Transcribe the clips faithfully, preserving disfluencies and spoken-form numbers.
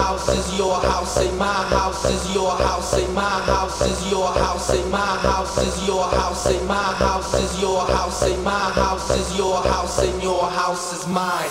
house is your house, and my house is your house, and my house is your house, and my house is your house, and my house is your house, and my house is your house, and your house is mine.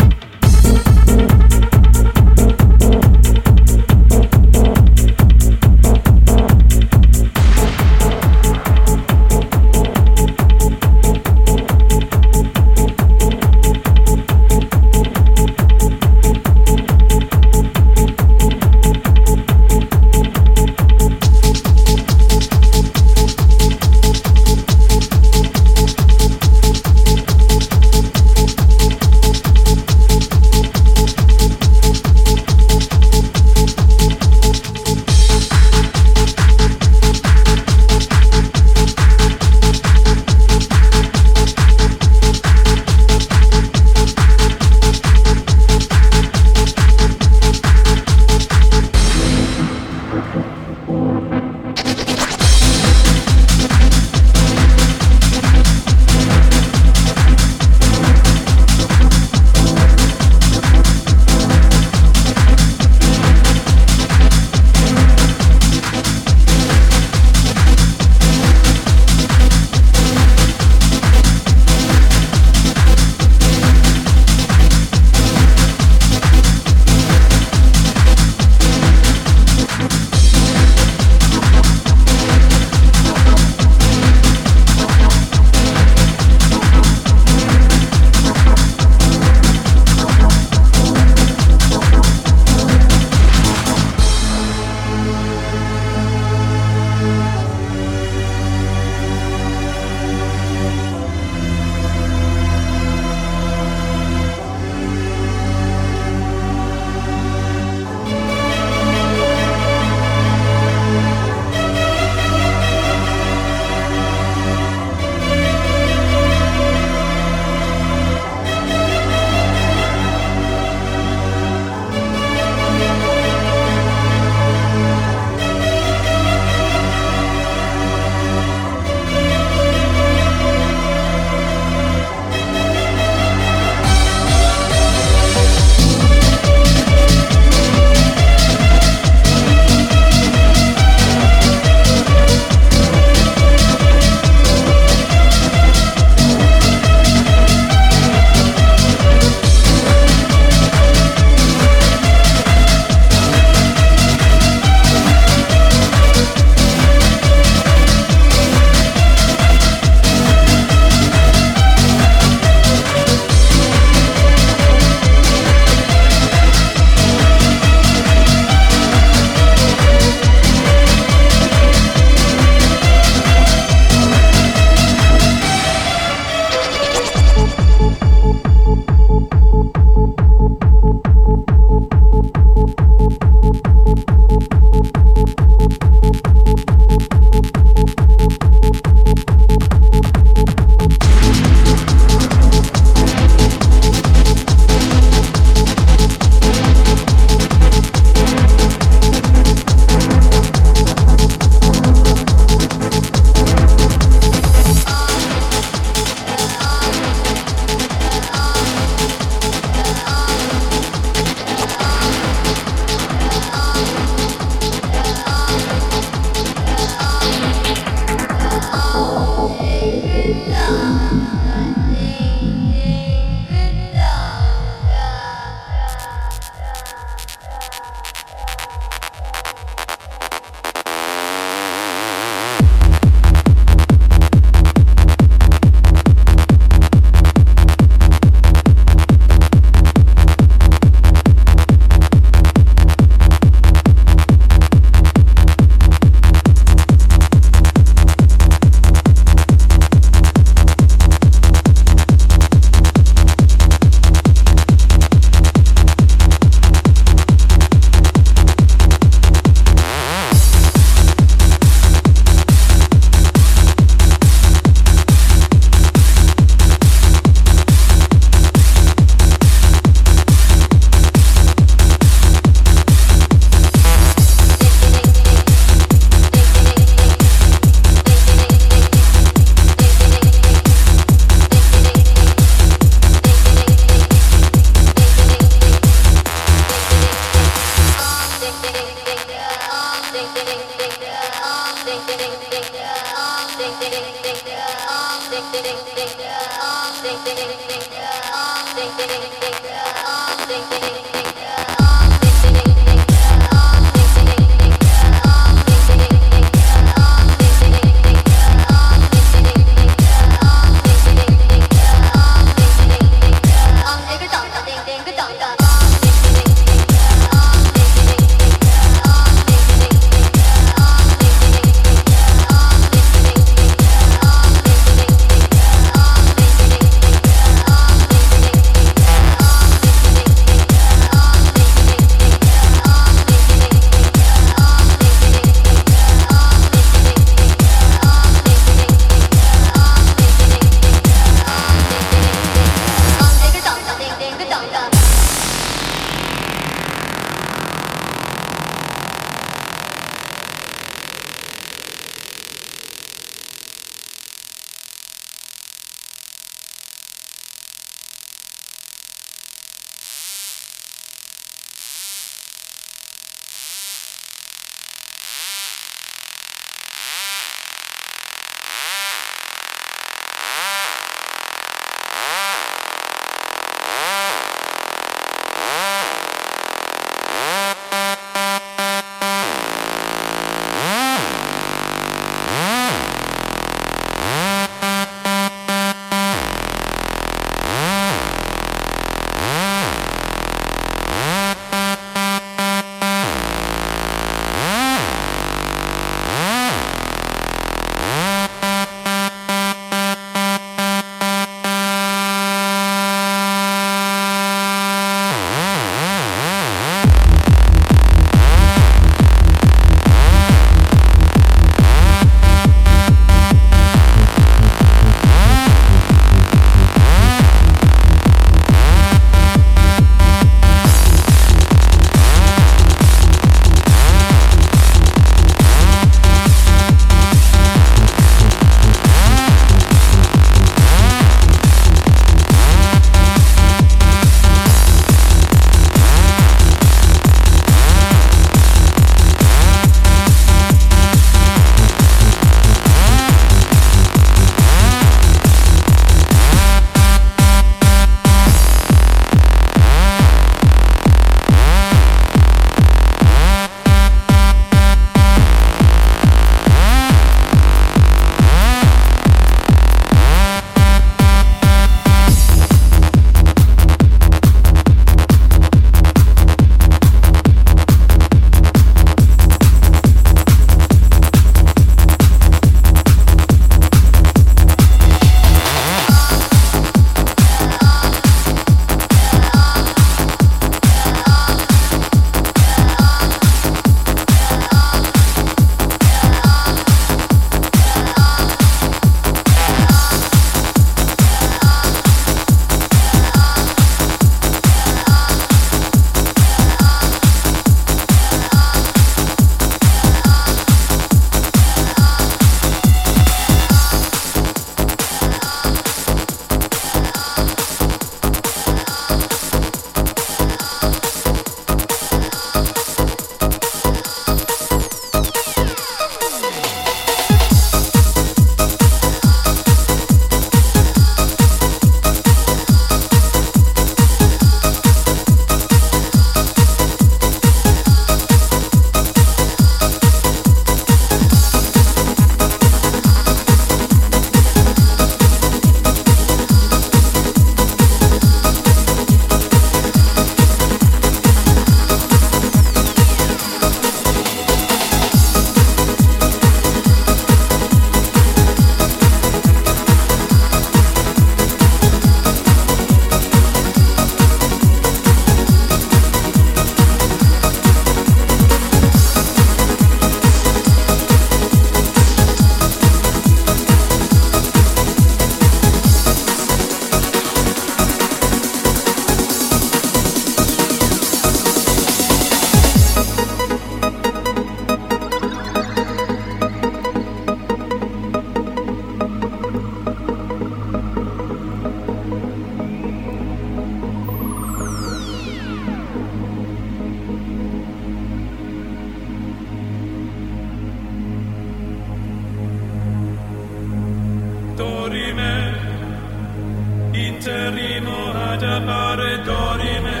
dorime, interrimo ad appare dorime,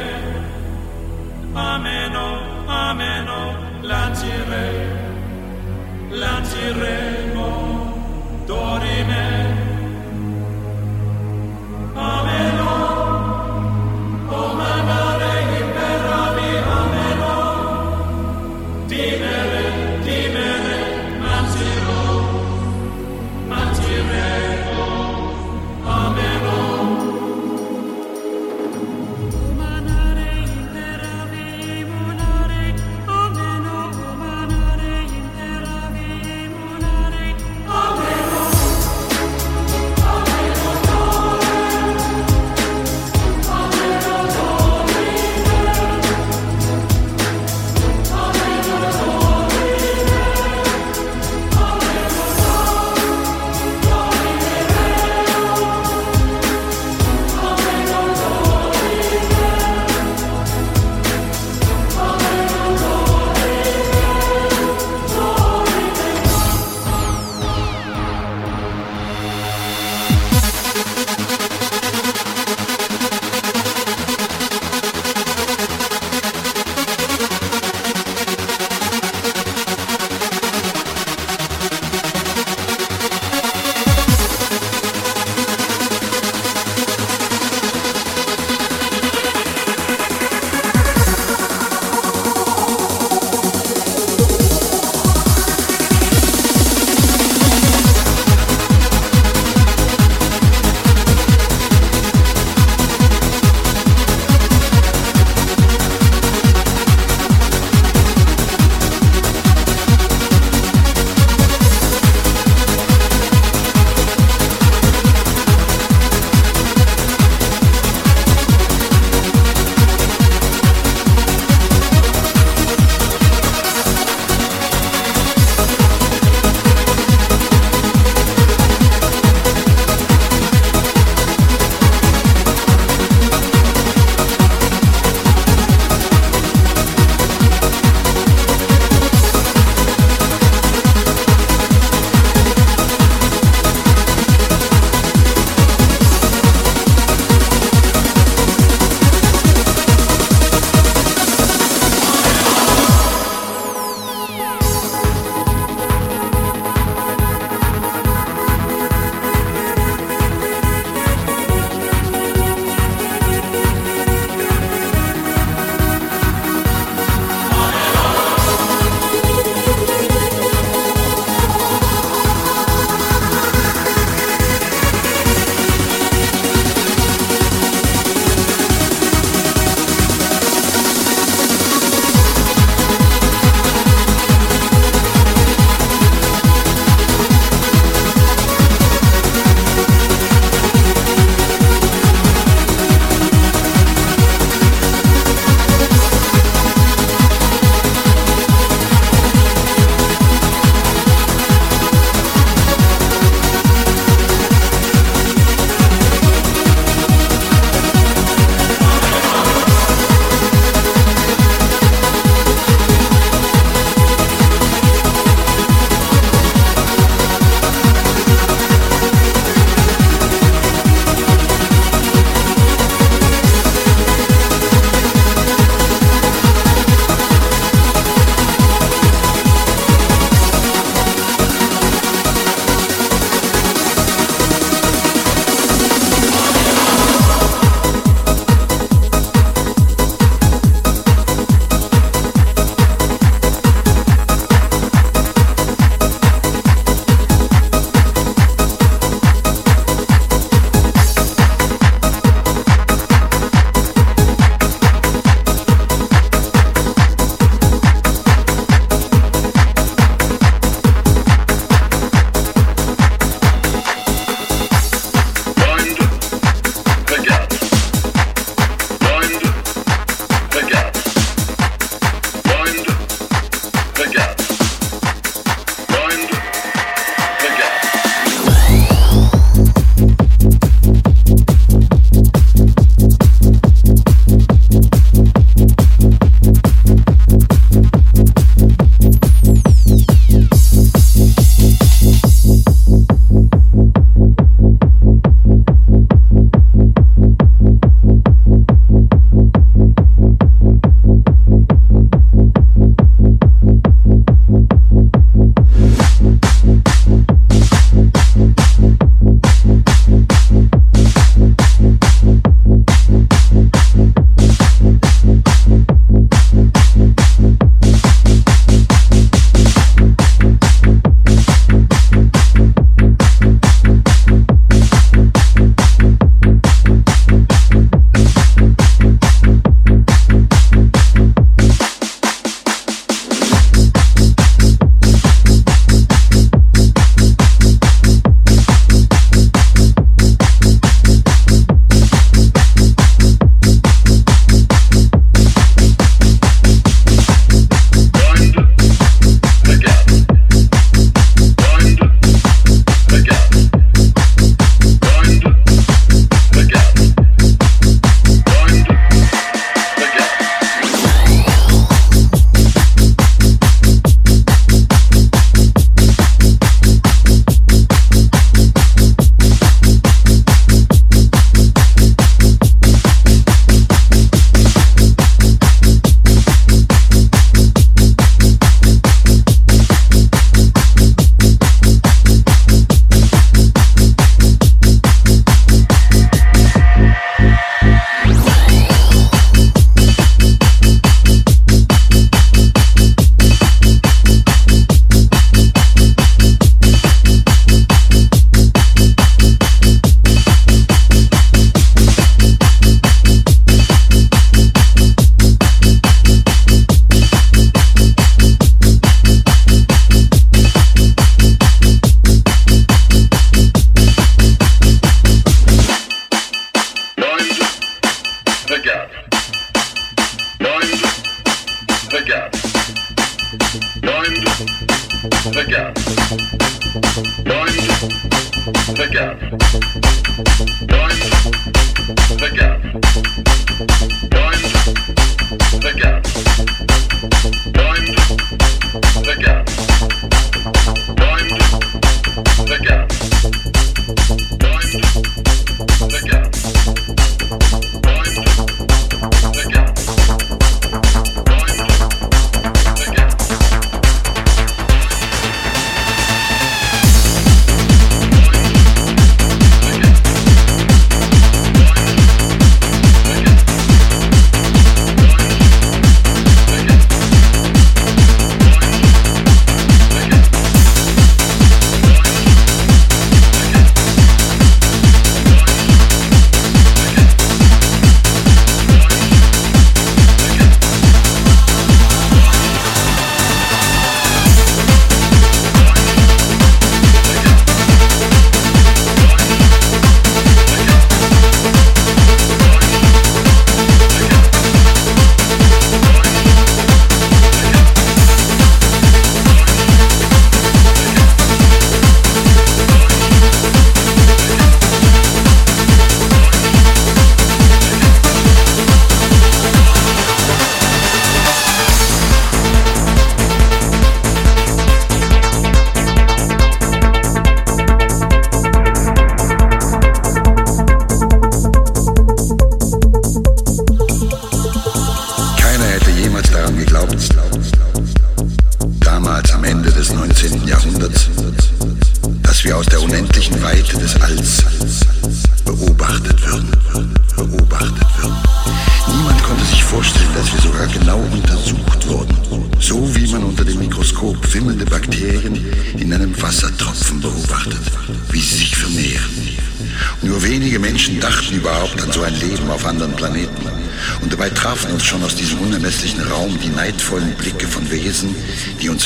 ameno, ameno, lancire, lanciremo, dorime, ameno, o mandare imperavi, ameno, timere, timere, mancirò, manciremo, ameno.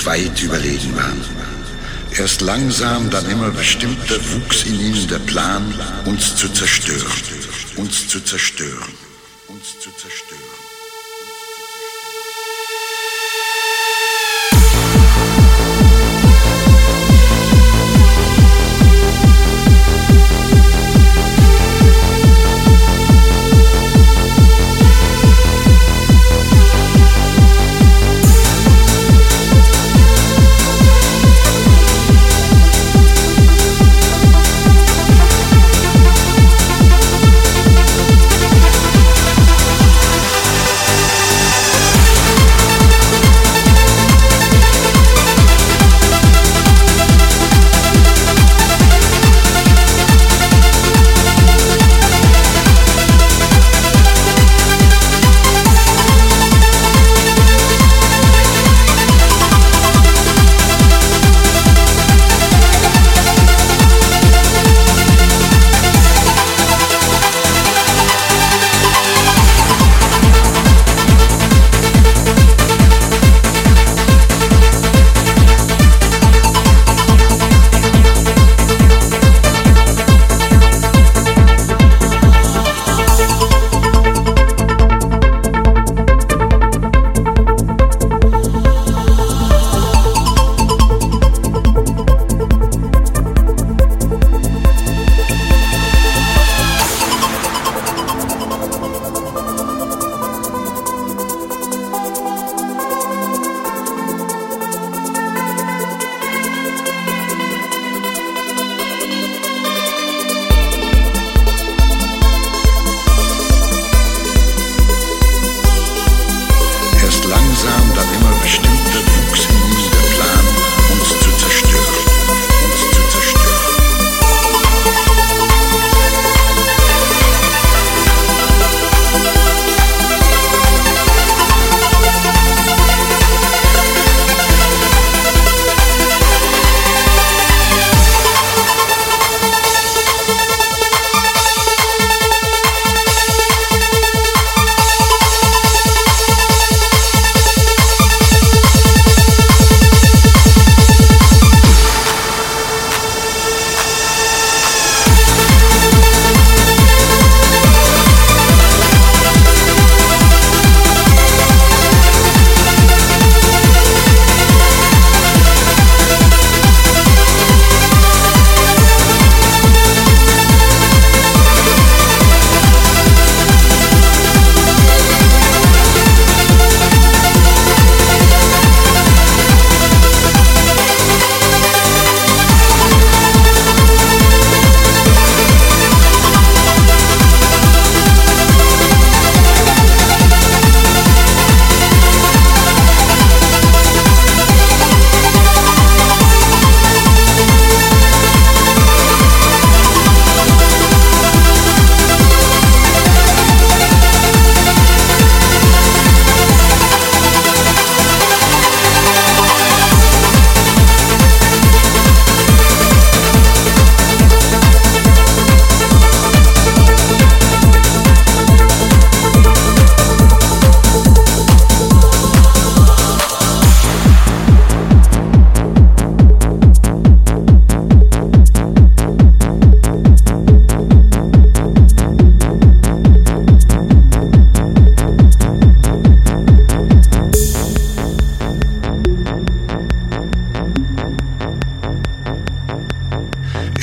weit überlegen waren. Erst langsam, dann immer bestimmter wuchs in ihnen der Plan, uns zu zerstören, uns zu zerstören, uns zu zerstören.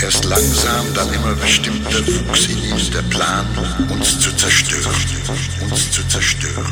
erst langsam, dann immer bestimmter wuchs in ihm der Plan, uns zu zerstören, uns zu zerstören.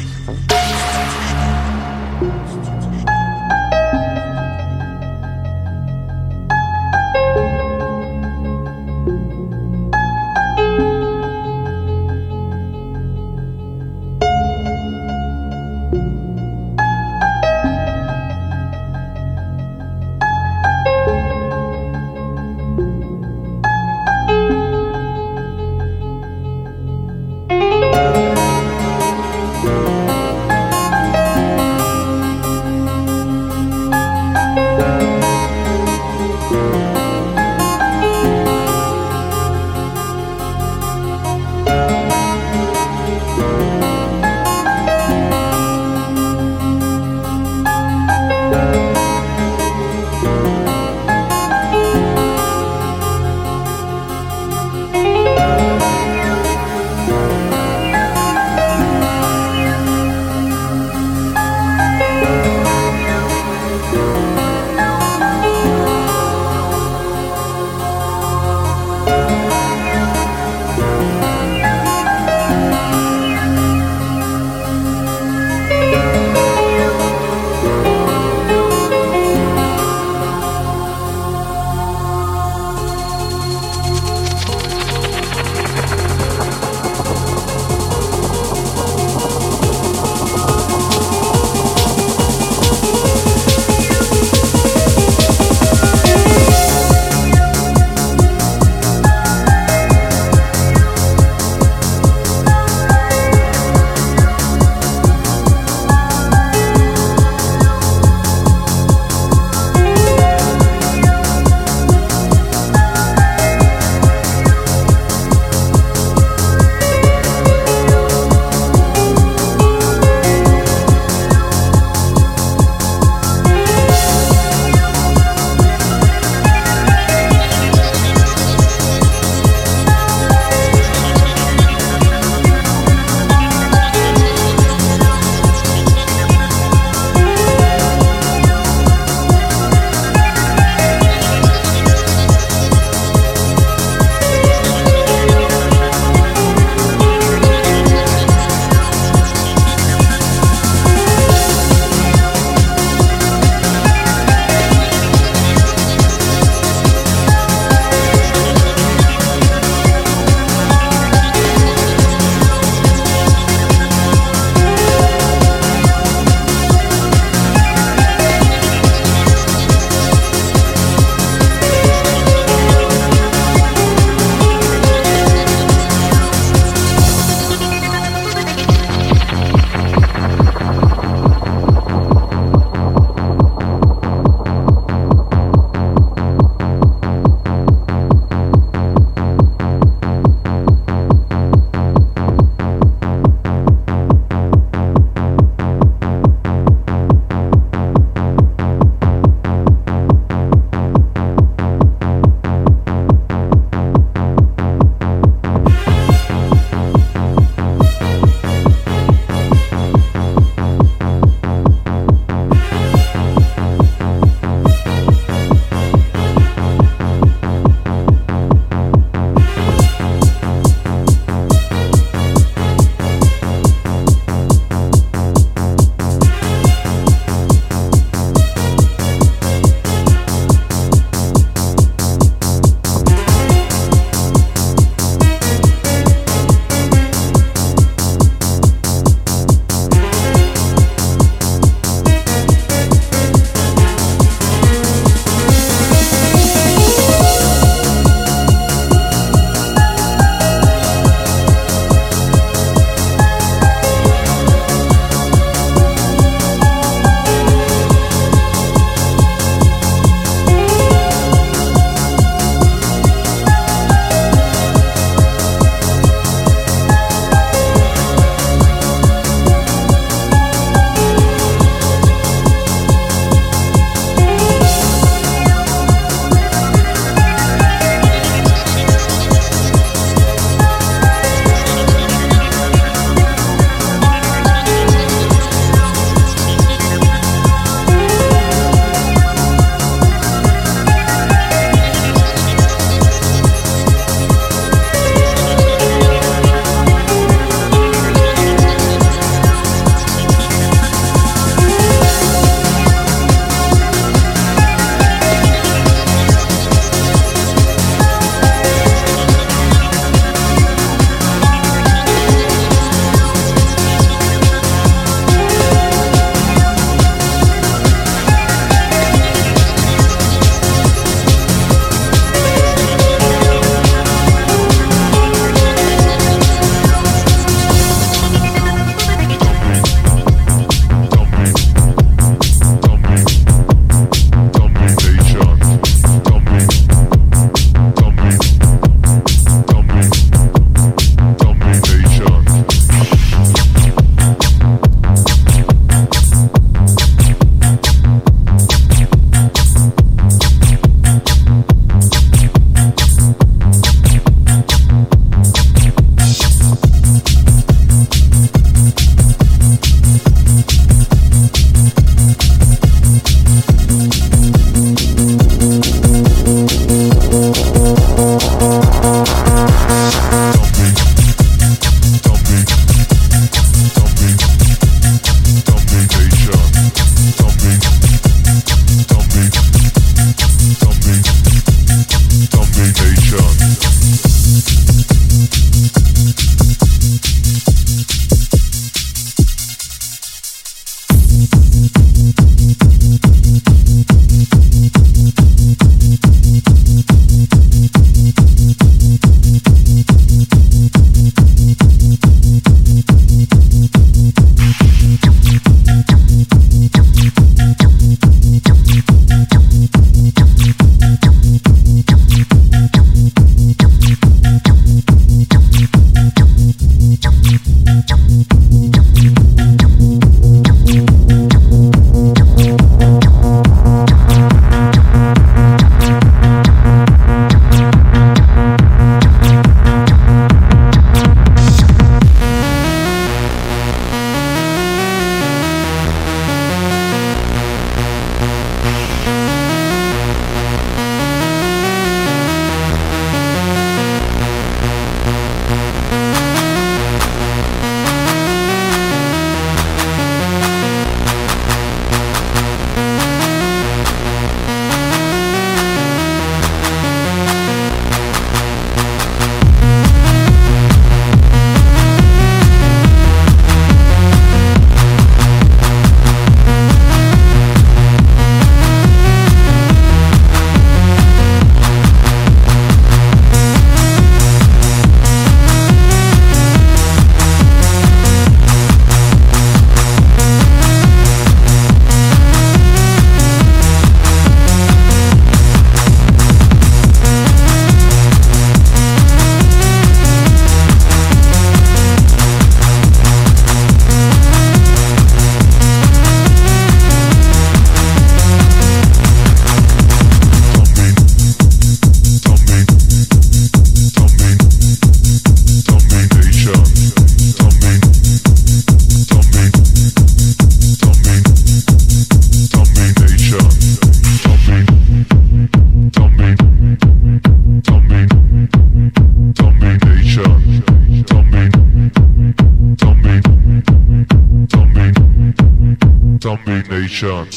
chance. Yeah.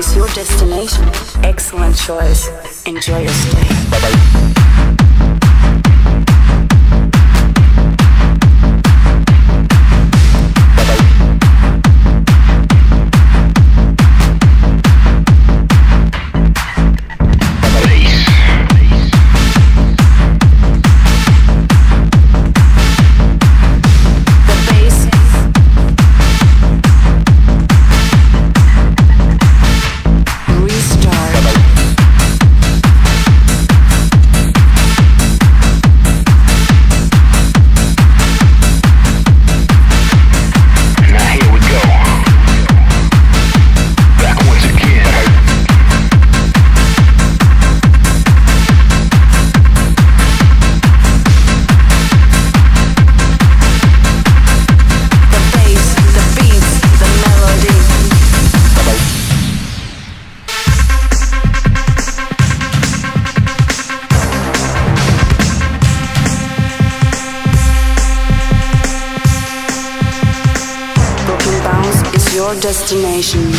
is your destination. Excellent choice. Enjoy your stay. Your destination.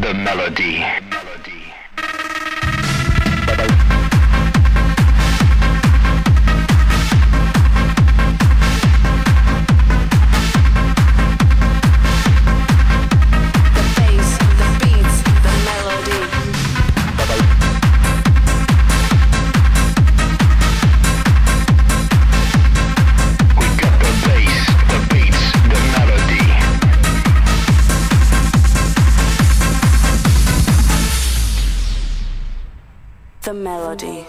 The melody. Melody. The melody.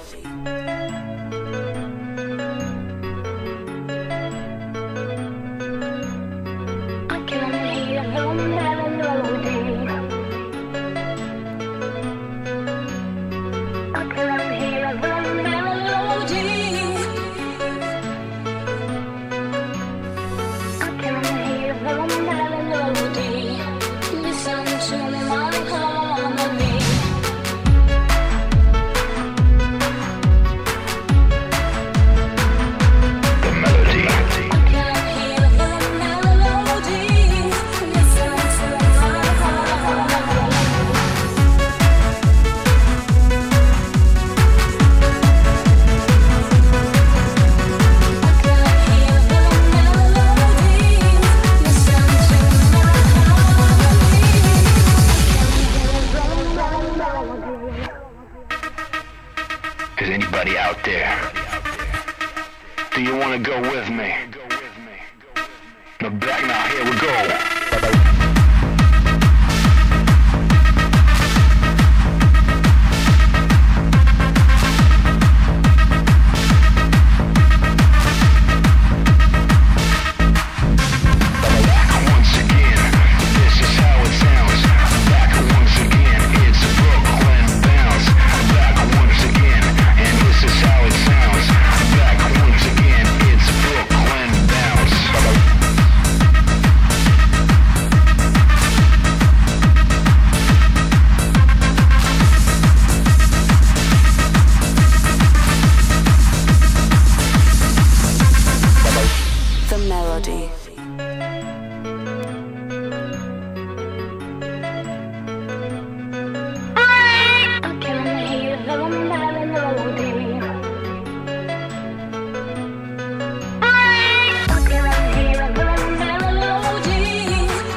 Is anybody out there? Do you want to go with me? No, back now, here we go. Bye-bye. Melody. I can hear the melody. I can hear the melody.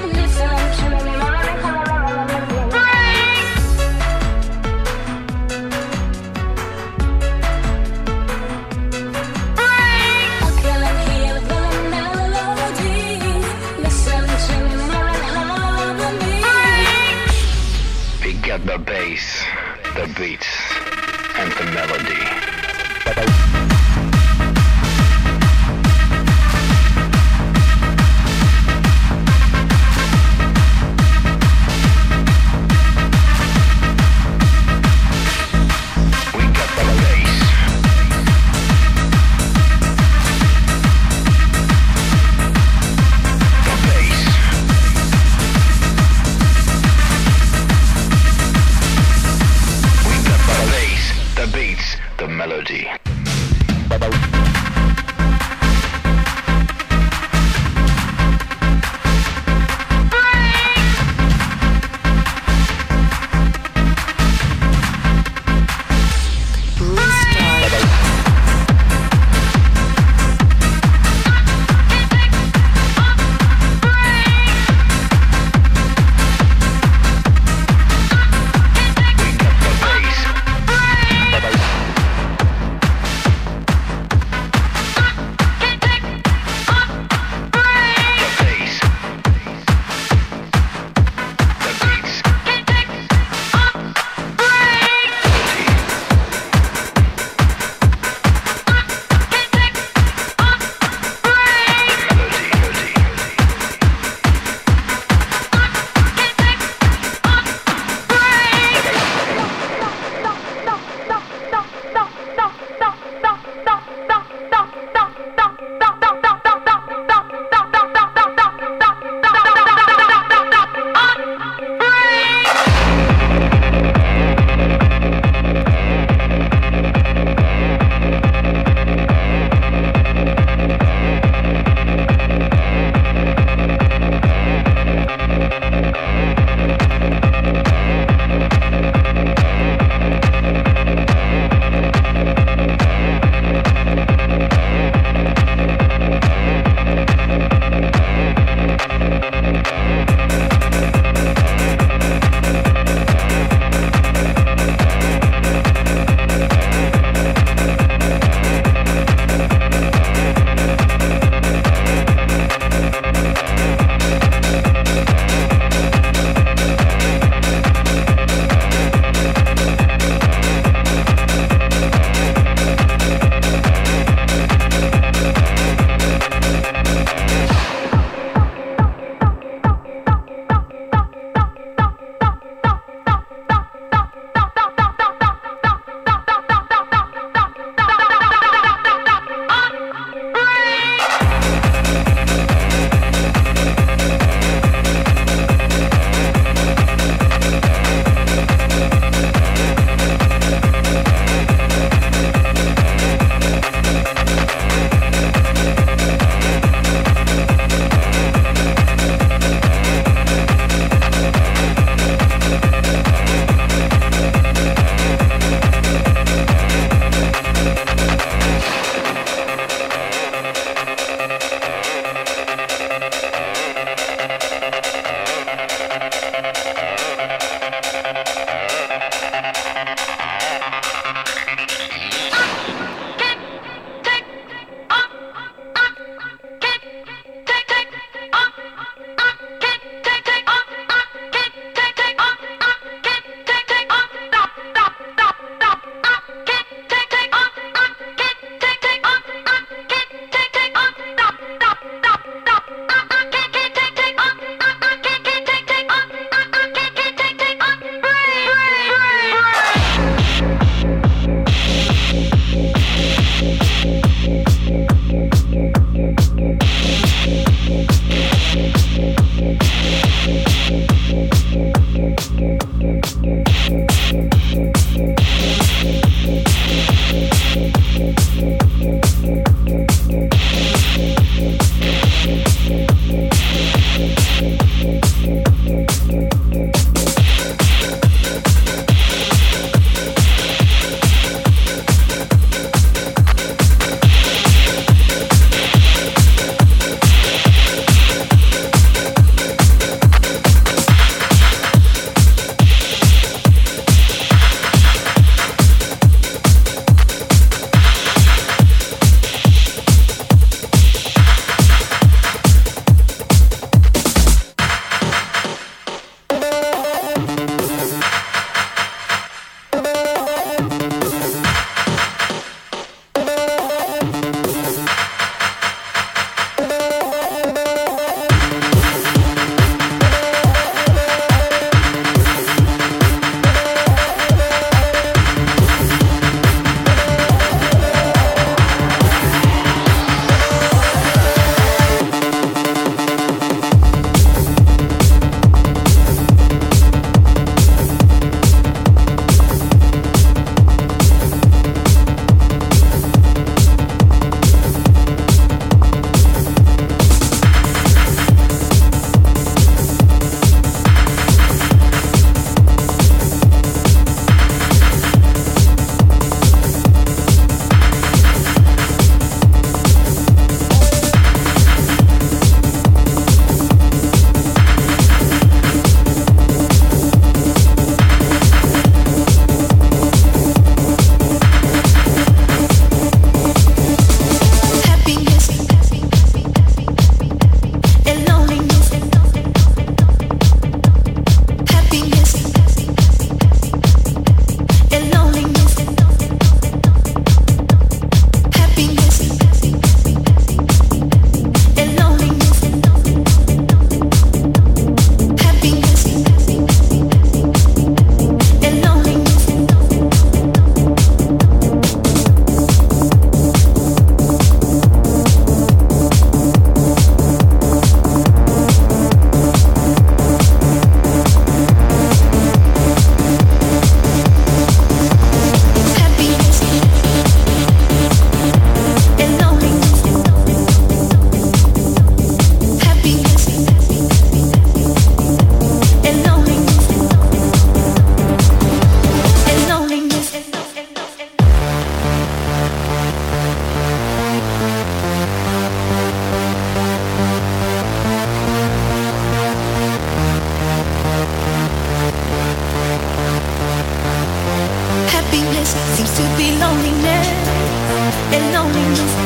Listen to my heart. streets and the melody. The melody.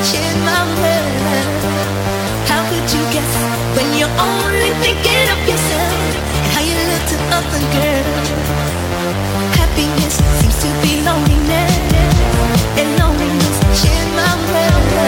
clutching my hand. How could you guess when you're only thinking of yourself and how you look to other girls? Happiness seems to be loneliness, and loneliness in my world.